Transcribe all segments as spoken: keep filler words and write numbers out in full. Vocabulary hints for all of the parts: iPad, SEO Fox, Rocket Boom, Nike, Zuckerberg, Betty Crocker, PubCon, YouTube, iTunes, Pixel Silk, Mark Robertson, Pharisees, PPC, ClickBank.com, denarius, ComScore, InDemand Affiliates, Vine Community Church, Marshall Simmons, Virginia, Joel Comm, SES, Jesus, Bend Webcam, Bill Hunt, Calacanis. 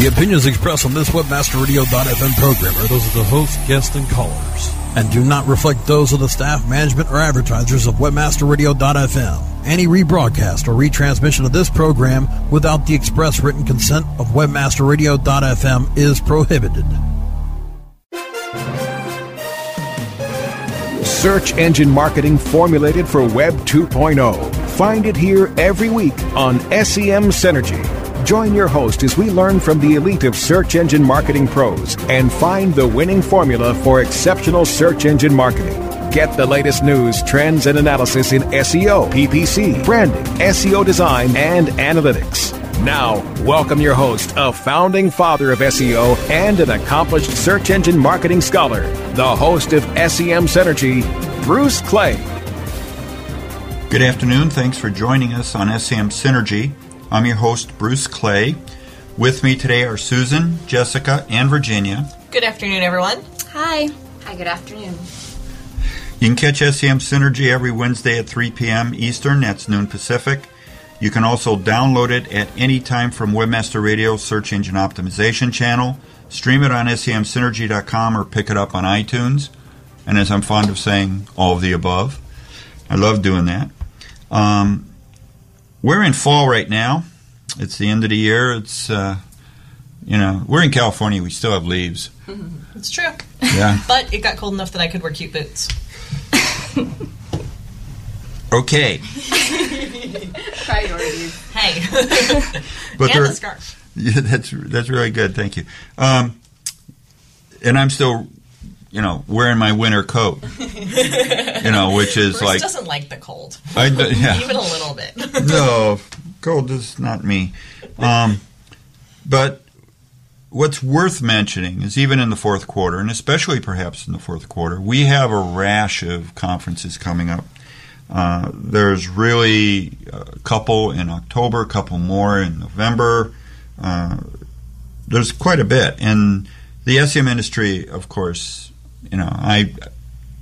The opinions expressed on this Webmaster Radio dot f m program are those of the host, guests, and callers, and do not reflect those of the staff, management, or advertisers of Webmaster Radio dot f m. Any rebroadcast or retransmission of this program without the express written consent of Webmaster Radio dot f m is prohibited. Search engine marketing formulated for Web two point oh. Find it here every week on S E M Synergy. Join your host as we learn from the elite of search engine marketing pros and find the winning formula for exceptional search engine marketing. Get the latest news, trends, and analysis in S E O, P P C, branding, S E O design, and analytics. Now, welcome your host, a founding father of S E O and an accomplished search engine marketing scholar, the host of S E M Synergy, Bruce Clay. Good afternoon. Thanks for joining us on S E M Synergy. I'm your host, Bruce Clay. With me today are Susan, Jessica, and Virginia. Good afternoon, everyone. Hi. Hi, good afternoon. You can catch S E M Synergy every Wednesday at three p.m. Eastern. That's noon Pacific. You can also download it at any time from Webmaster Radio's Search Engine Optimization channel. Stream it on S E M Synergy dot com or pick it up on iTunes. And as I'm fond of saying, all of the above. I love doing that. Um... We're in fall right now. It's the end of the year. It's, uh, you know, we're in California. We still have leaves. Mm-hmm. It's true. Yeah. But it got cold enough that I could wear cute boots. Okay. Priorities. Hey. But and a scarf. Yeah, that's, that's really good. Thank you. Um, and I'm still, you know, wearing my winter coat, you know, which is Bruce like... doesn't like the cold. I do, yeah. Even a little bit. No, cold is not me. Um, but what's worth mentioning is even in the fourth quarter, and especially perhaps in the fourth quarter, we have a rash of conferences coming up. Uh, there's really a couple in October, a couple more in November. Uh, there's quite a bit. And the S E M industry, of course... You know, I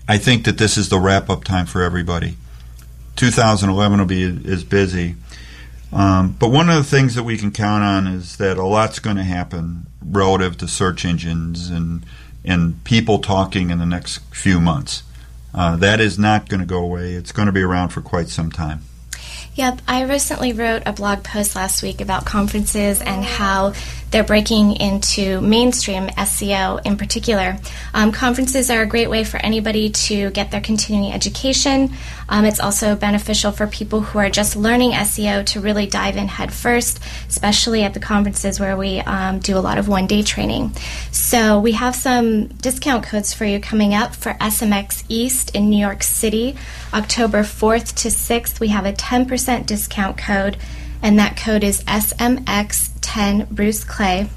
I think that this is the wrap-up time for everybody. two thousand eleven will be as busy. Um, but one of the things that we can count on is that a lot's going to happen relative to search engines and, and people talking in the next few months. Uh, that is not going to go away. It's going to be around for quite some time. Yep, I recently wrote a blog post last week about conferences and how they're breaking into mainstream S E O in particular. Um, conferences are a great way for anybody to get their continuing education. Um, it's also beneficial for people who are just learning S E O to really dive in head first, especially at the conferences where we um, do a lot of one-day training. So we have some discount codes for you coming up for S M X East in New York City. October fourth to sixth, we have a ten percent discount code, and that code is S M X ten Bruce Clay.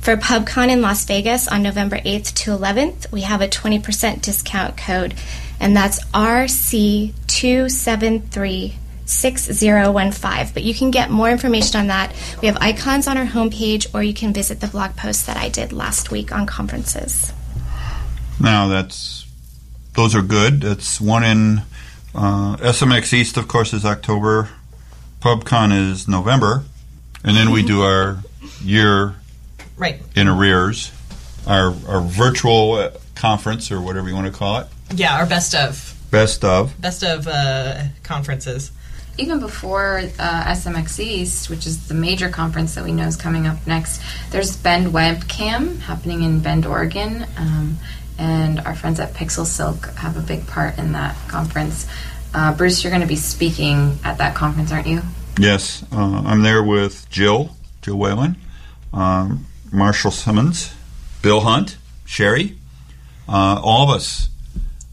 For PubCon in Las Vegas on November eighth to eleventh, we have a twenty percent discount code, and that's R C two seven three six zero one five. But you can get more information on that. We have icons on our homepage, or you can visit the blog post that I did last week on conferences. Now, that's those are good. That's one in. Uh, S M X East, of course, is October. PubCon is November. And then we do our year right. in arrears, our, our virtual conference or whatever you want to call it. Yeah, our best of. Best of. Best of uh, conferences. Even before uh, S M X East, which is the major conference that we know is coming up next, there's Bend Webcam happening in Bend, Oregon. Um And our friends at Pixel Silk have a big part in that conference. Uh, Bruce, you're going to be speaking at that conference, aren't you? Yes. Uh, I'm there with Jill, Jill Whalen, um, Marshall Simmons, Bill Hunt, Sherry, uh, all of us.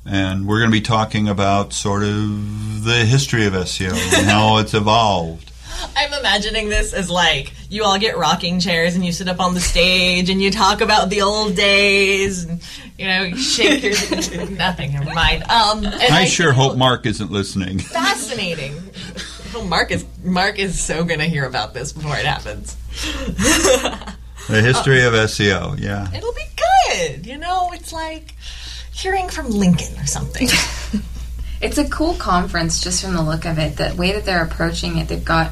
And we're going to be talking about sort of the history of S E O and how it's evolved. I'm imagining this as like you all get rocking chairs and you sit up on the stage and you talk about the old days and you know you shake your nothing. Never mind. Um, and I, I sure hope Mark isn't listening. Fascinating. Well, Mark is Mark is so gonna hear about this before it happens. The history oh. of S E O. Yeah, it'll be good. You know, it's like hearing from Lincoln or something. It's a cool conference just from the look of it. The way that they're approaching it, they've got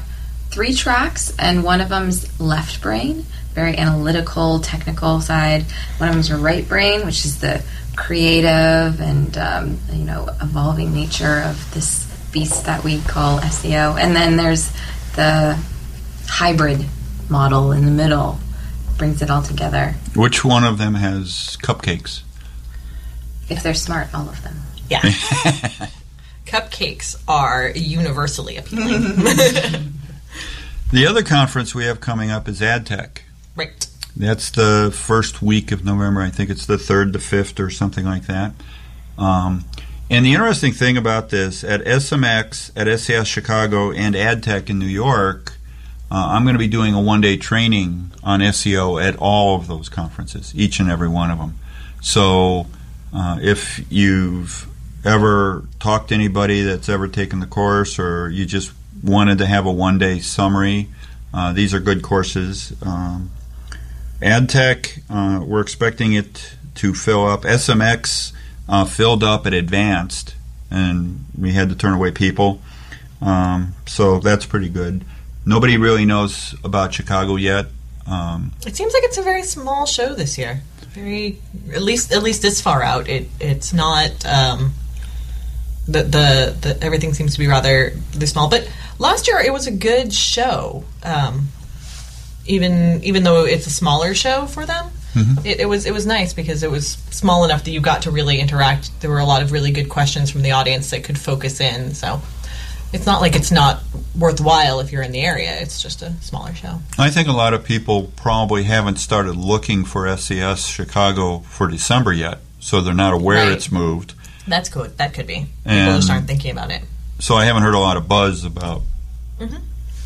three tracks, and one of them's left brain, very analytical, technical side. One of them's right brain, which is the creative and um, you know, evolving nature of this beast that we call S E O. And then there's the hybrid model in the middle, brings it all together. Which one of them has cupcakes? If they're smart, all of them. Yeah. Cupcakes are universally appealing. The other conference we have coming up is AdTech. Right. That's the first week of November. I think it's the third, the fifth, or something like that. Um, and the interesting thing about this, at S M X, at S E S Chicago, and AdTech in New York, uh, I'm going to be doing a one-day training on S E O at all of those conferences, each and every one of them. So uh, if you've ever talked to anybody that's ever taken the course, or you just wanted to have a one-day summary, uh, these are good courses. Um, AdTech, uh, we're expecting it to fill up. S M X uh, filled up at Advanced, and we had to turn away people. Um, so that's pretty good. Nobody really knows about Chicago yet. Um, it seems like it's a very small show this year. Very, at least at least this far out. It it's not. Um, The, the the everything seems to be rather small, but last year it was a good show. Um, even even though it's a smaller show for them, mm-hmm. it, it was it was nice because it was small enough that you got to really interact. There were a lot of really good questions from the audience that could focus in. So it's not like it's not worthwhile if you're in the area. It's just a smaller show. I think a lot of people probably haven't started looking for S E S Chicago for December yet, so they're not aware right. It's moved. That's good. That could be. And people just aren't thinking about it. So I haven't heard a lot of buzz about mm-hmm.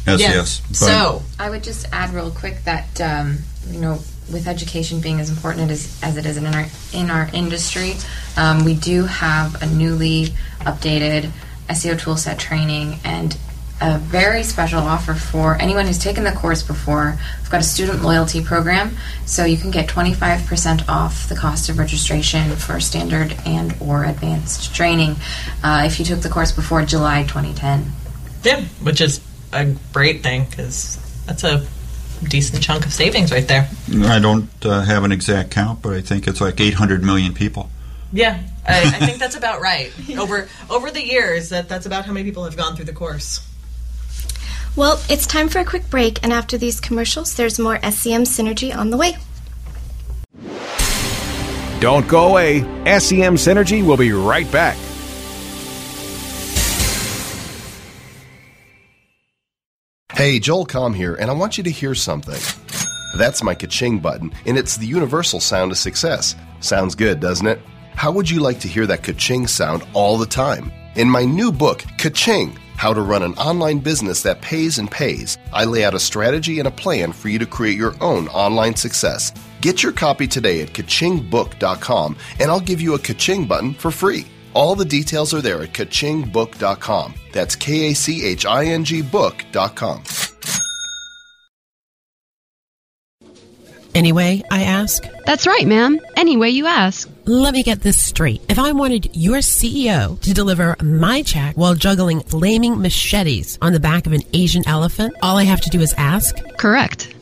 S E S. Yes. So I would just add real quick that, um, you know, with education being as important as, as it is in our, in our industry, um, we do have a newly updated S E O toolset training and a very special offer for anyone who's taken the course before. We've got a student loyalty program, so you can get twenty-five percent off the cost of registration for standard and or advanced training uh, if you took the course before July twenty ten. Yeah, which is a great thing because that's a decent chunk of savings right there. I don't uh, have an exact count, but I think it's like eight hundred million people. Yeah, I, I think that's about right. Over over the years, that that's about how many people have gone through the course. Well, it's time for a quick break, and after these commercials, there's more S E M Synergy on the way. Don't go away. S E M Synergy will be right back. Hey, Joel Comm here, and I want you to hear something. That's my ka-ching button, and it's the universal sound of success. Sounds good, doesn't it? How would you like to hear that ka-ching sound all the time? In my new book, Ka-Ching! How to Run an Online Business That Pays and Pays, I lay out a strategy and a plan for you to create your own online success. Get your copy today at Ka Ching Book dot com, and I'll give you a Ka-Ching button for free. All the details are there at Ka Ching Book dot com. That's K A C H I N G book dot com. Anyway, I ask? That's right, ma'am. Anyway, you ask. Let me get this straight. If I wanted your C E O to deliver my check while juggling flaming machetes on the back of an Asian elephant, all I have to do is ask? Correct.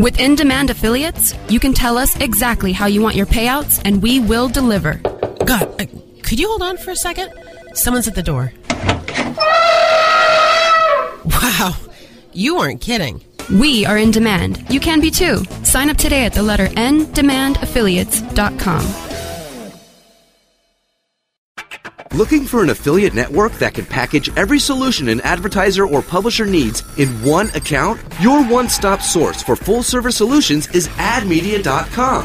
With InDemand Affiliates, you can tell us exactly how you want your payouts, and we will deliver. God, uh, could you hold on for a second? Someone's at the door. Wow, you weren't kidding. We are in demand. You can be too. Sign up today at the letter N, demand affiliates dot com. Looking for an affiliate network that can package every solution an advertiser or publisher needs in one account? Your one-stop source for full-service solutions is Ad Media dot com.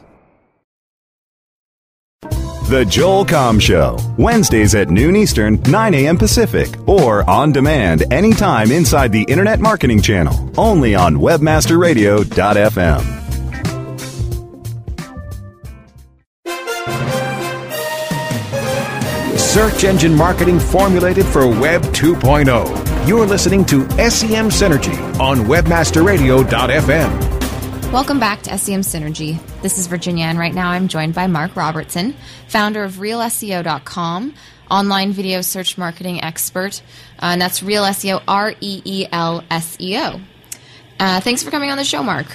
The Joel Comm Show, Wednesdays at noon Eastern, nine a.m. Pacific, or on demand anytime inside the Internet Marketing Channel, only on Webmaster Radio dot f m. Search engine marketing formulated for Web two point oh. You're listening to S E M Synergy on Webmaster Radio dot f m. Welcome back to S E M Synergy. This is Virginia, and right now I'm joined by Mark Robertson, founder of Reel S E O dot com, online video search marketing expert, uh, and that's Reel S E O, R E E L S E O. Uh, thanks for coming on the show, Mark.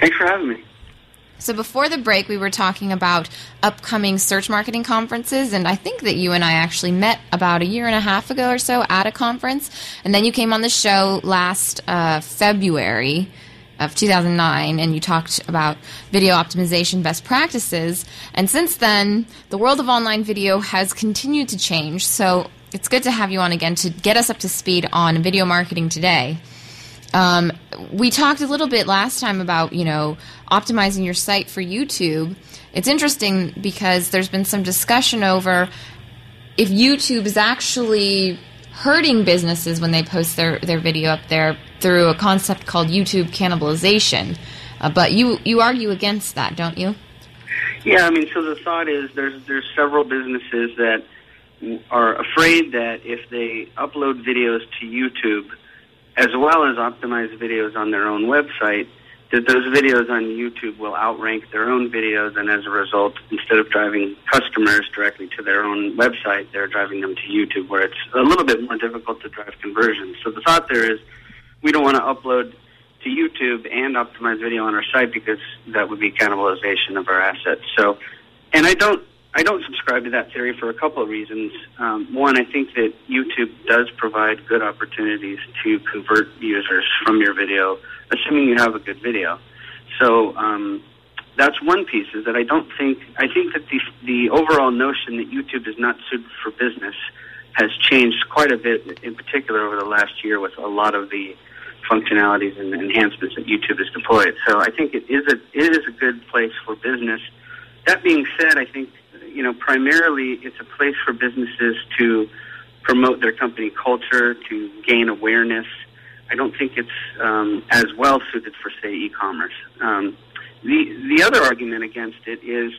Thanks for having me. So before the break, we were talking about upcoming search marketing conferences, and I think that you and I actually met about a year and a half ago or so at a conference, and then you came on the show last uh, February of two thousand nine, and you talked about video optimization best practices, and since then, the world of online video has continued to change, so it's good to have you on again to get us up to speed on video marketing today. Um, we talked a little bit last time about, you know, optimizing your site for YouTube. It's interesting because there's been some discussion over if YouTube is actually hurting businesses when they post their, their video up there through a concept called YouTube cannibalization. Uh, but you, you argue against that, don't you? Yeah, I mean, so the thought is there's there's several businesses that are afraid that if they upload videos to YouTube, as well as optimize videos on their own website, that those videos on YouTube will outrank their own videos, and as a result, instead of driving customers directly to their own website, they're driving them to YouTube, where it's a little bit more difficult to drive conversions. So the thought there is we don't want to upload to YouTube and optimize video on our site because that would be cannibalization of our assets. So, and I don't I don't subscribe to that theory for a couple of reasons. Um, one, I think that YouTube does provide good opportunities to convert users from your video, assuming you have a good video. So um, that's one piece, is that I don't think, I think that the, the overall notion that YouTube is not suited for business has changed quite a bit, in particular over the last year with a lot of the functionalities and enhancements that YouTube has deployed. So I think it is a, it is a good place for business. That being said, I think, you know, primarily it's a place for businesses to promote their company culture, to gain awareness. I don't think it's um, as well suited for, say, e-commerce. Um, the the other argument against it is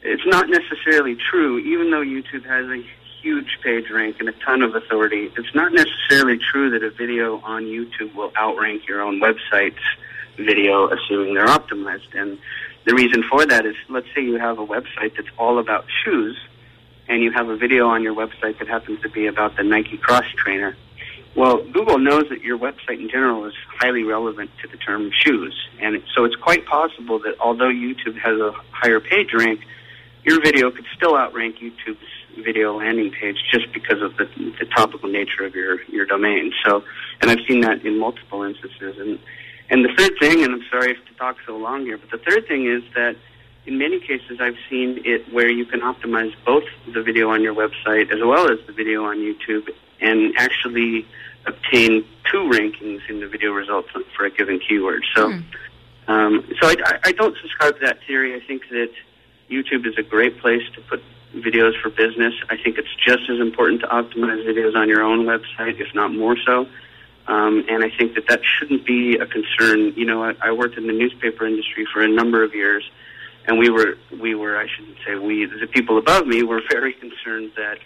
it's not necessarily true, even though YouTube has a huge page rank and a ton of authority, it's not necessarily true that a video on YouTube will outrank your own website's video, assuming they're optimized. And the reason for that is, let's say you have a website that's all about shoes, and you have a video on your website that happens to be about the Nike Cross Trainer. Well, Google knows that your website in general is highly relevant to the term shoes, and so it's quite possible that although YouTube has a higher page rank, your video could still outrank YouTube's video landing page just because of the, the topical nature of your, your domain. So, and I've seen that in multiple instances. And And the third thing, and I'm sorry to talk so long here, but the third thing is that in many cases I've seen it where you can optimize both the video on your website as well as the video on YouTube and actually obtain two rankings in the video results for a given keyword. So mm. um, so I, I don't subscribe to that theory. I think that YouTube is a great place to put videos for business. I think it's just as important to optimize videos on your own website, if not more so. Um, and I think that that shouldn't be a concern. You know, I, I worked in the newspaper industry for a number of years, and we were, we were, I shouldn't say we, the people above me were very concerned that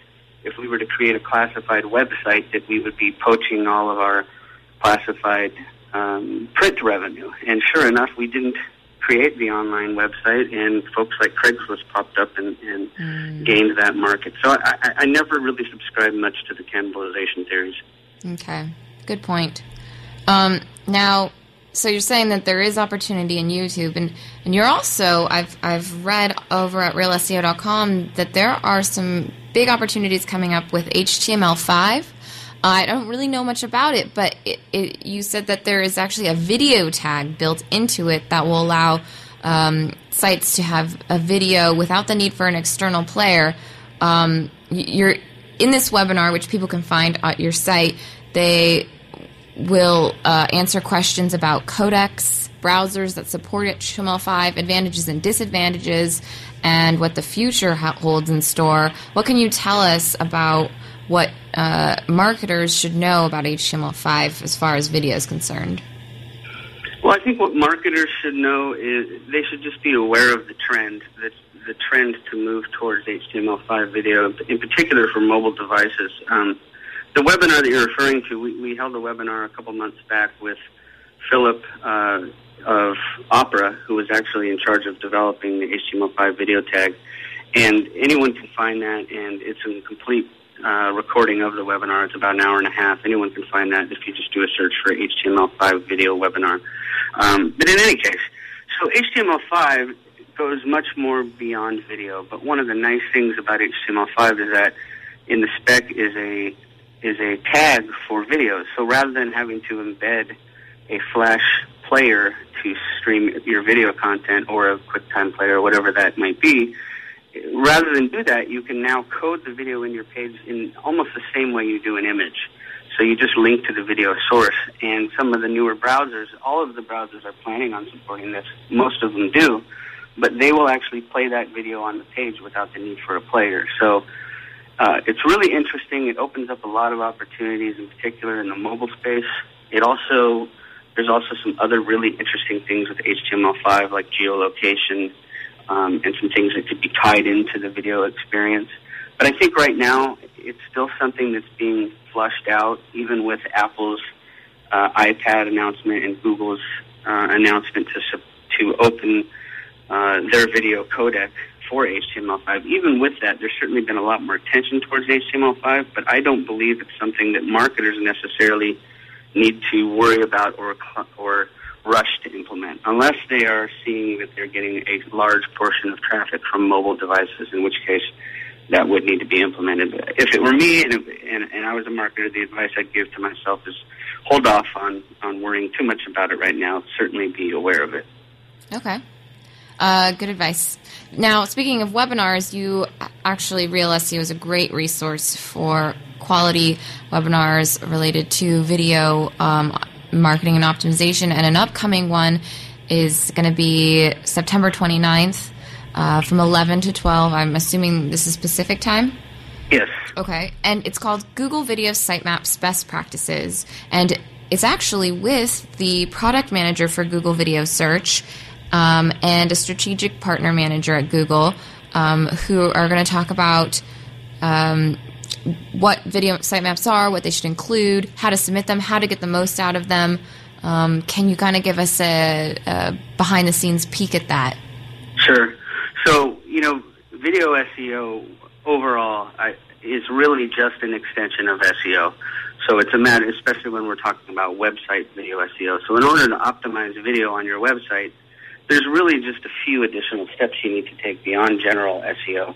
if we were to create a classified website that we would be poaching all of our classified um, print revenue. And sure enough, we didn't create the online website, and folks like Craigslist popped up and, and mm. gained that market. So I, I, I never really subscribed much to the cannibalization theories. Okay. Good point. Um, now, so you're saying that there is opportunity in YouTube, and, and you're also, I've I've read over at Reel S E O dot com that there are some big opportunities coming up with H T M L five. Uh, I don't really know much about it, but it, it, you said that there is actually a video tag built into it that will allow um, sites to have a video without the need for an external player. Um, you're in this webinar, which people can find at your site, they will uh, answer questions about codecs, browsers that support H T M L five, advantages and disadvantages, and what the future holds in store. What can you tell us about what uh, marketers should know about H T M L five as far as video is concerned? Well, I think what marketers should know is they should just be aware of the trend, the, the trend to move towards H T M L five video, in particular for mobile devices. Um, the webinar that you're referring to, we, we held a webinar a couple months back with Philip uh, of Opera, who was actually in charge of developing the H T M L five video tag. And anyone can find that, and it's a complete uh, recording of the webinar. It's about an hour and a half. Anyone can find that if you just do a search for H T M L five video webinar. Um, but in any case, so H T M L five goes much more beyond video. But one of the nice things about H T M L five is that in the spec is a is a tag for videos. So rather than having to embed a Flash player to stream your video content or a QuickTime player or whatever that might be, rather than do that, you can now code the video in your page in almost the same way you do an image. So you just link to the video source. And some of the newer browsers, all of the browsers are planning on supporting this. Most of them do. But they will actually play that video on the page without the need for a player. So uh, it's really interesting. It opens up a lot of opportunities, in particular in the mobile space. It also... There's also some other really interesting things with H T M L five, like geolocation um, and some things that could be tied into the video experience. But I think right now it's still something that's being flushed out, even with Apple's uh, iPad announcement and Google's uh, announcement to to open uh, their video codec for H T M L five. Even with that, there's certainly been a lot more attention towards H T M L five, but I don't believe it's something that marketers necessarily need to worry about or or rush to implement, unless they are seeing that they're getting a large portion of traffic from mobile devices, in which case that would need to be implemented. If it were me and and, and I was a marketer, the advice I'd give to myself is hold off on, on worrying too much about it right now. Certainly be aware of it. Okay. Uh, good advice. Now, speaking of webinars, you actually, ReelSEO is a great resource for quality webinars related to video um, marketing and optimization. And an upcoming one is going to be September twenty-ninth uh, from eleven to twelve. I'm assuming this is Pacific time? Yes. Okay. And it's called Google Video Sitemaps Best Practices. And it's actually with the product manager for Google Video Search um, and a strategic partner manager at Google um, who are going to talk about um, what video sitemaps are, what they should include, how to submit them, how to get the most out of them. Um, can you kind of give us a, a behind-the-scenes peek at that? Sure. So, you know, video S E O overall I, is really just an extension of S E O. So it's a matter, especially when we're talking about website video S E O. So in order to optimize video on your website, there's really just a few additional steps you need to take beyond general S E O.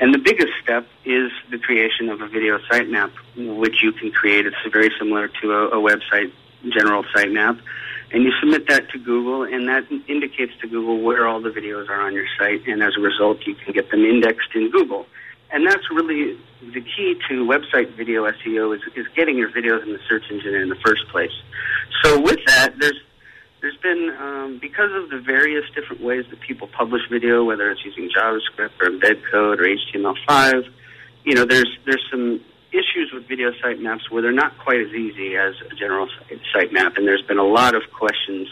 And the biggest step is the creation of a video sitemap, which you can create. It's very similar to a, a website general sitemap. And you submit that to Google, and that indicates to Google where all the videos are on your site. And as a result, you can get them indexed in Google. And that's really the key to website video S E O is, is getting your videos in the search engine in the first place. So with that, there's There's been, um, because of the various different ways that people publish video, whether it's using JavaScript or embed code or H T M L five, you know, there's there's some issues with video sitemaps where they're not quite as easy as a general sitemap, and there's been a lot of questions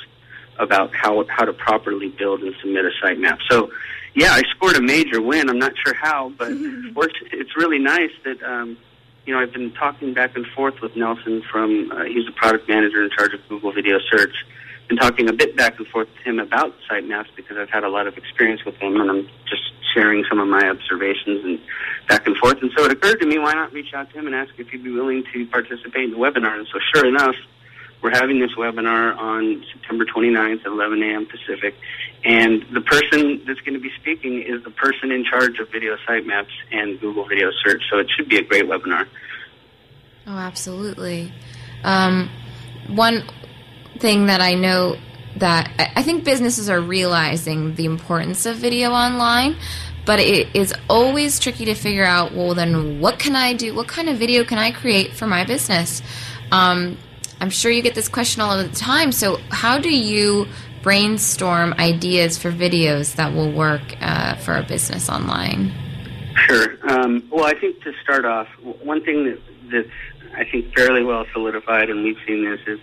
about how how to properly build and submit a sitemap. So, yeah, I scored a major win. I'm not sure how, but it's really nice that um, you know, I've been talking back and forth with Nelson from uh, he's the product manager in charge of Google Video Search. Been talking a bit back and forth with him about sitemaps because I've had a lot of experience with him, and I'm just sharing some of my observations and back and forth. And so it occurred to me, why not reach out to him and ask if he'd be willing to participate in the webinar? And so sure enough, we're having this webinar on September twenty-ninth at eleven a.m. Pacific, and the person that's going to be speaking is the person in charge of video sitemaps and Google Video Search, so it should be a great webinar. Oh, absolutely. Um, one... thing that I know that I think businesses are realizing the importance of video online, but it is always tricky to figure out, well, then what can I do? What kind of video can I create for my business? Um, I'm sure you get this question all of the time. So how do you brainstorm ideas for videos that will work uh, for a business online? Sure. Um, well, I think to start off, one thing that, that's I think fairly well solidified, and we've seen this, is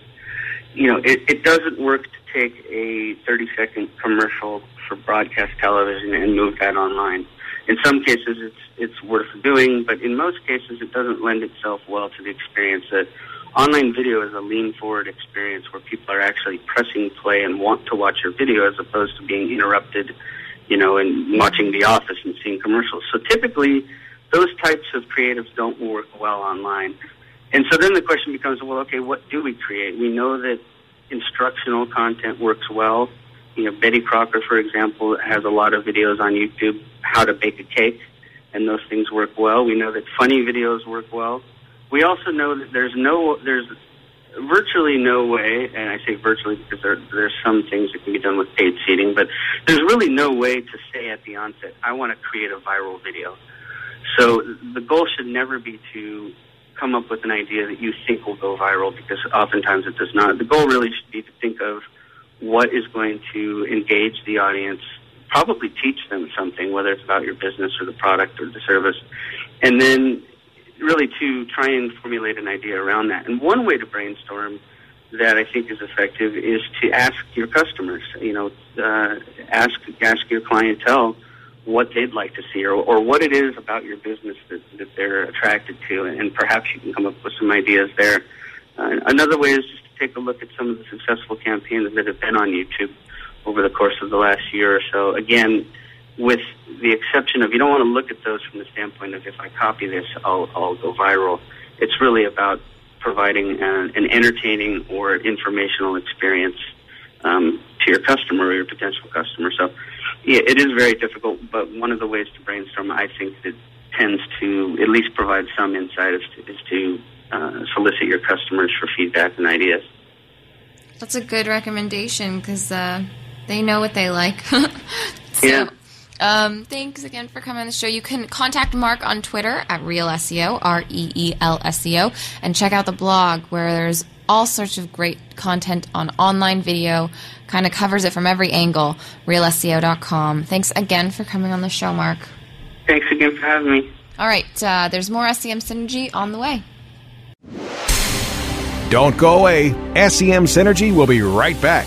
you know it, it doesn't work to take a thirty-second commercial for broadcast television and move that online. In some cases, it's it's worth doing, but in most cases, it doesn't lend itself well to the experience that online video is a lean-forward experience where people are actually pressing play and want to watch your video as opposed to being interrupted, you know, and watching The Office and seeing commercials. So typically, those types of creatives don't work well online. And so then the question becomes, well, okay, what do we create? We know that instructional content works well. You know, Betty Crocker, for example, has a lot of videos on YouTube, how to bake a cake, and those things work well. We know that funny videos work well. We also know that there's no, there's virtually no way, and I say virtually because there, there's some things that can be done with paid seating, but there's really no way to say at the onset, I want to create a viral video. So the goal should never be to come up with an idea that you think will go viral, because oftentimes it does not. The goal really should be to think of what is going to engage the audience, probably teach them something, whether it's about your business or the product or the service, and then really to try and formulate an idea around that. And one way to brainstorm that I think is effective is to ask your customers, you know, uh, ask ask your clientele what they'd like to see or, or what it is about your business that, that they're attracted to, and perhaps you can come up with some ideas there. Uh, another way is just to take a look at some of the successful campaigns that have been on YouTube over the course of the last year or so. Again, with the exception of, you don't want to look at those from the standpoint of if I copy this, I'll, I'll go viral. It's really about providing an, an entertaining or informational experience um, to your customer or your potential customer. So yeah, it is very difficult, but one of the ways to brainstorm, I think, that tends to at least provide some insight is to, is to uh, solicit your customers for feedback and ideas. That's a good recommendation because uh, they know what they like. So. Yeah. Um, thanks again for coming on the show. You can contact Mark on Twitter at ReelSEO, R E E L S E O, and check out the blog where there's all sorts of great content on online video, kind of covers it from every angle, Reel S E O dot com. Thanks again for coming on the show, Mark. Thanks again for having me. All right, uh, there's more S E M Synergy on the way. Don't go away. S E M Synergy will be right back.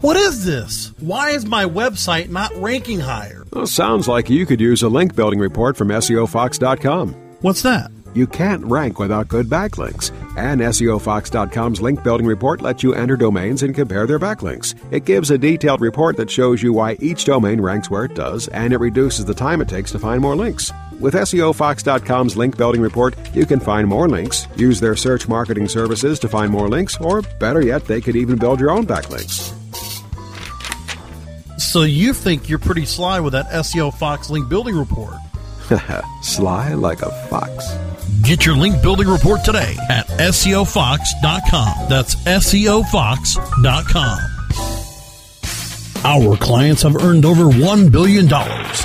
What is this? Why is my website not ranking higher? Well, sounds like you could use a link building report from S E O Fox dot com. What's that? You can't rank without good backlinks. And S E O Fox dot com's link building report lets you enter domains and compare their backlinks. It gives a detailed report that shows you why each domain ranks where it does, and it reduces the time it takes to find more links. With S E O Fox dot com's link building report, you can find more links, use their search marketing services to find more links, or better yet, they could even build your own backlinks. So you think you're pretty sly with that S E O Fox link building report? Sly like a fox. Get your link building report today at S E O Fox dot com. That's S E O Fox dot com. Our clients have earned over one billion dollars.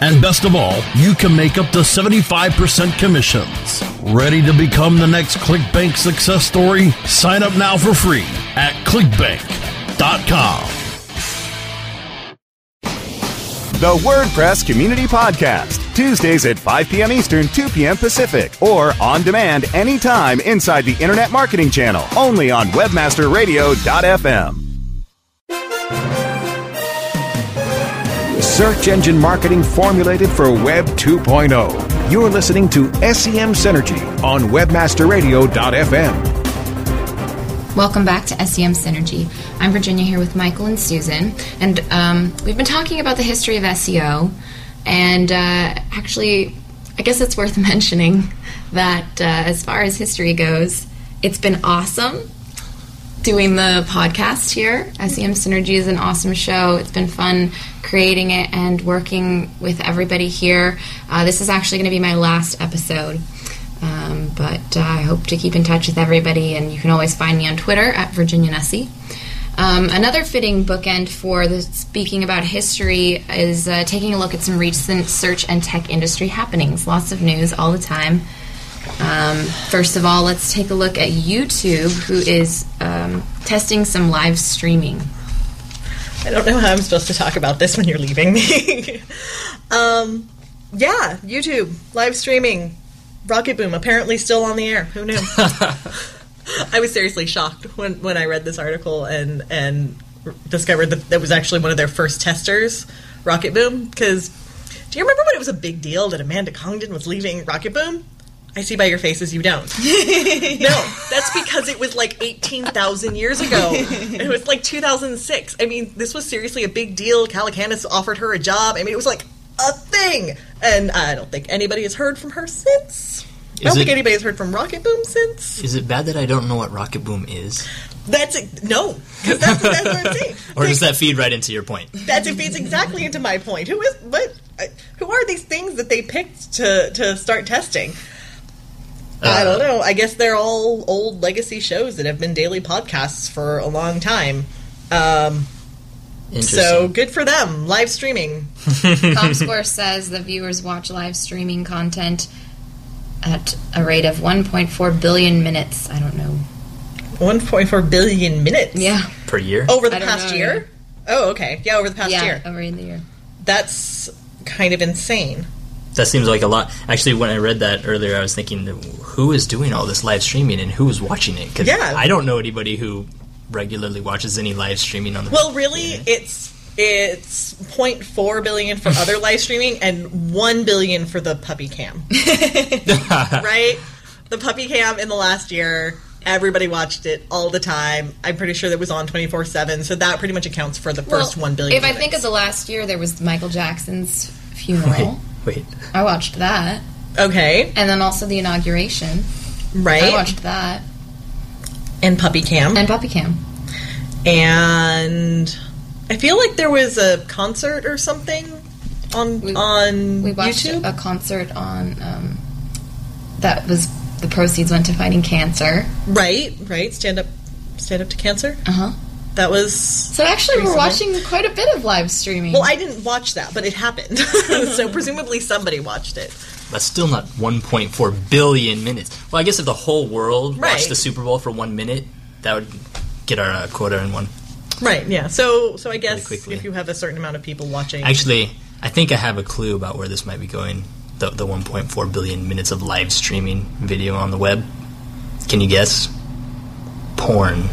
And best of all, you can make up to seventy-five percent commissions. Ready to become the next ClickBank success story? Sign up now for free at click bank dot com. The WordPress Community Podcast. Tuesdays at five p.m. Eastern, two p.m. Pacific, or on demand anytime inside the Internet Marketing Channel, only on Webmaster Radio dot f m. search engine marketing formulated for Web two point oh. You're listening to S E M Synergy on Webmaster Radio dot f m. Welcome back to S E M Synergy. I'm Virginia here with Michael and Susan, and um, we've been talking about the history of S E O, and uh, actually, I guess it's worth mentioning that uh, as far as history goes, it's been awesome doing the podcast here. S E M Synergy is an awesome show. It's been fun creating it and working with everybody here. Uh, this is actually going to be my last episode. Um, but uh, I hope to keep in touch with everybody, and you can always find me on Twitter at Virginia Nessie. Um, another fitting bookend for the speaking about history is uh, taking a look at some recent search and tech industry happenings. Lots of news all the time. Um, first of all, let's take a look at YouTube, who is um, testing some live streaming. I don't know how I'm supposed to talk about this when you're leaving me. um, yeah, YouTube, live streaming. Rocket Boom, apparently still on the air. Who knew? I was seriously shocked when, when I read this article and, and discovered that that was actually one of their first testers, Rocket Boom. Because do you remember when it was a big deal that Amanda Congdon was leaving Rocket Boom? I see by your faces you don't. No, that's because it was like eighteen thousand years ago. It was like two thousand six. I mean, this was seriously a big deal. Calacanis offered her a job. I mean, it was like a thing, and I don't think anybody has heard from her since. Is I don't it, think anybody has heard from Rocket Boom since. Is it bad that I don't know what Rocket Boom is? That's it. No, because that's, that's what I'm saying. Or like, does that feed right into your point? That feeds exactly into my point. Who is what? Who are these things that they picked to to start testing? Uh, I don't know. I guess they're all old legacy shows that have been daily podcasts for a long time. Um, So, good for them. Live streaming. ComScore says the viewers watch live streaming content at a rate of one point four billion minutes. I don't know. one point four billion minutes? Yeah. Per year? Over the past know, year? Yeah. Oh, okay. Yeah, over the past yeah, year. Yeah, over the year. That's kind of insane. That seems like a lot. Actually, when I read that earlier, I was thinking, who is doing all this live streaming and who is watching it? Because yeah. I don't know anybody who regularly watches any live streaming on the well really internet. it's it's zero point four billion for other live streaming and one billion for the puppy cam. Right, the puppy cam in the last year, everybody watched it all the time. I'm pretty sure that was on twenty-four seven, so that pretty much accounts for the first well, one billion. If I think of the last year, there was Michael Jackson's funeral. Wait, wait. I watched that. Okay. And then also the inauguration. Right, I watched that. And Puppy Cam. And Puppy Cam. And I feel like there was a concert or something on we, on we watched YouTube. A concert on um, that was the proceeds went to fighting cancer. Right, right. Stand up, stand up to cancer. Uh huh. That was so. Actually, we're recently. watching quite a bit of live streaming. Well, I didn't watch that, but it happened. So presumably somebody watched it. That's still not one point four billion minutes. Well, I guess if the whole world right. watched the Super Bowl for one minute, that would get our uh, quota in one. Right, yeah. So so I guess really if you have a certain amount of people watching... Actually, I think I have a clue about where this might be going, the, the one point four billion minutes of live streaming video on the web. Can you guess? Porn.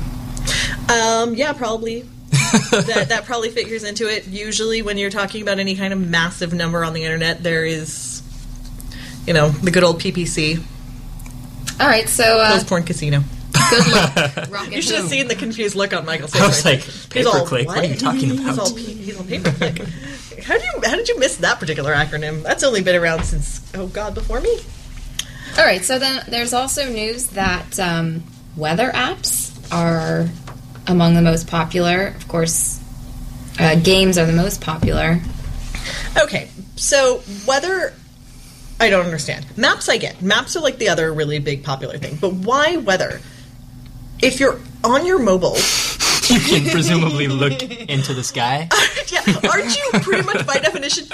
Um. Yeah, probably. that, that probably figures into it. Usually when you're talking about any kind of massive number on the internet, there is... You know, the good old P P C. All right, so... Uh, Closed porn casino. Good luck. Rocket you should have seen the confused look on Michael's face. I was right. like, pay-per-click, what? what are you talking about? He's all, he's all pay-per-click. how, do you, how did you miss that particular acronym? That's only been around since, oh, God, before me. All right, so then there's also news that um, weather apps are among the most popular. Of course, uh, games are the most popular. Okay, so weather... I don't understand. Maps I get. Maps are like the other really big popular thing. But why weather? If you're on your mobile... You can presumably look into the sky. Yeah. Aren't you pretty much by definition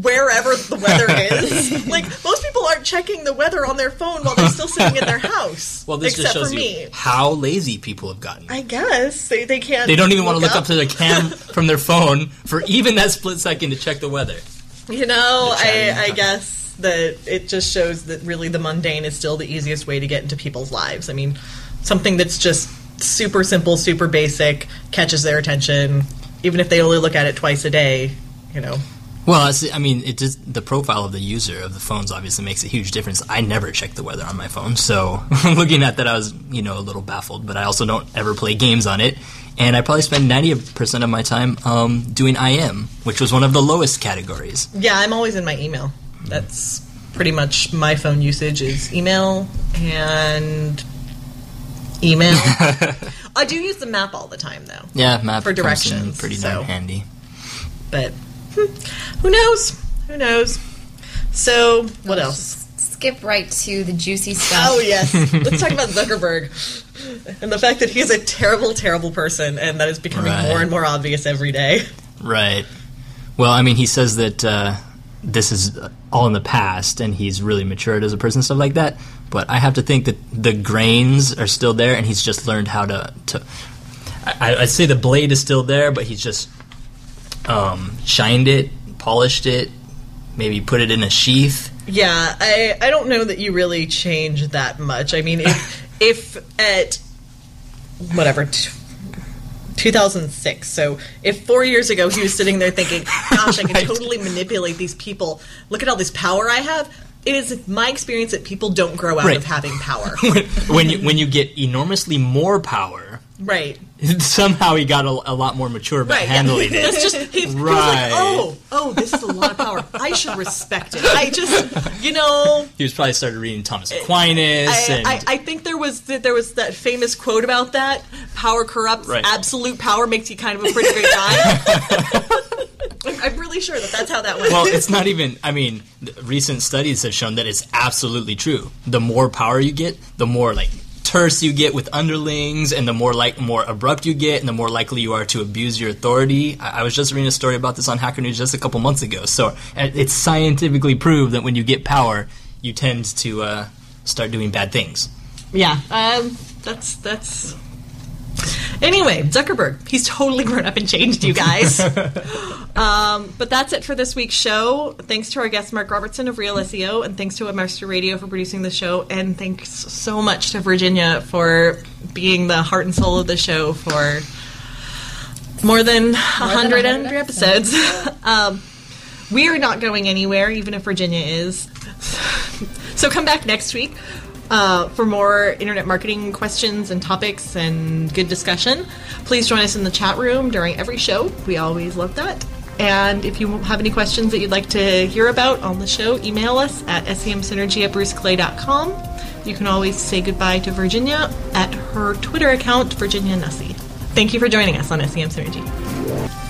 wherever the weather is? Like, most people aren't checking the weather on their phone while they're still sitting in their house. Well, this just shows you how lazy people have gotten. I guess. They, they can't... They don't even want to look up to the cam from their phone for even that split second to check the weather. You know, I, I guess... That it just shows that really the mundane is still the easiest way to get into people's lives. I mean, something that's just super simple, super basic, catches their attention, even if they only look at it twice a day, you know. Well, I mean, it just, the profile of the user of the phones obviously makes a huge difference. I never check the weather on my phone, so looking at that, I was, you know, a little baffled. But I also don't ever play games on it, and I probably spend ninety percent of my time um, doing I M, which was one of the lowest categories. Yeah, I'm always in my email. That's pretty much my phone usage is email and email. I do use the map all the time, though. Yeah, map for directions, pretty so. darn handy. But who knows? Who knows? So what Let's else? Skip right to the juicy stuff. Oh yes, let's talk about Zuckerberg and the fact that he is a terrible, terrible person, and that is becoming right. more and more obvious every day. Right. Well, I mean, he says that uh, this is all in the past, and he's really matured as a person, stuff like that. But I have to think that the grains are still there, and he's just learned how to. to I, I'd say the blade is still there, but he's just. Um, shined it, polished it, maybe put it in a sheath. Yeah, I, I don't know that you really change that much. I mean, if, if at, whatever, t- two thousand six, so if four years ago he was sitting there thinking, gosh, I can right. totally manipulate these people. Look at all this power I have. It is my experience that people don't grow out right. of having power. when, when you when you get enormously more power. Right. Somehow he got a, a lot more mature about right, handling yeah. it. That's just, he, right. he was like, oh, oh, this is a lot of power. I should respect it. I just, you know. He was probably started reading Thomas Aquinas. I, and I, I think there was there was that famous quote about that. Power corrupts. Right. Absolute power makes you kind of a pretty great guy. I'm really sure that that's how that went. Well, it's not even, I mean, recent studies have shown that it's absolutely true. The more power you get, the more, like, terse you get with underlings, and the more like more abrupt you get, and the more likely you are to abuse your authority. I, I was just reading a story about this on Hacker News just a couple months ago. So it's scientifically proved that when you get power, you tend to uh, start doing bad things. Yeah, um, that's that's. Anyway, Zuckerberg, he's totally grown up and changed, you guys. um, but that's it for this week's show. Thanks to our guest, Mark Robertson of Real S E O, and thanks to Webmaster Radio for producing the show, and thanks so much to Virginia for being the heart and soul of the show for more than one hundred, more than one hundred episodes. episodes. um, we are not going anywhere, even if Virginia is. So come back next week. Uh, for more internet marketing questions and topics and good discussion, please join us in the chat room during every show. We always love that. And if you have any questions that you'd like to hear about on the show, email us at S E M synergy at bruce clay dot com. You can always say goodbye to Virginia at her Twitter account, Virginia Nussie. Thank you for joining us on S E M Synergy.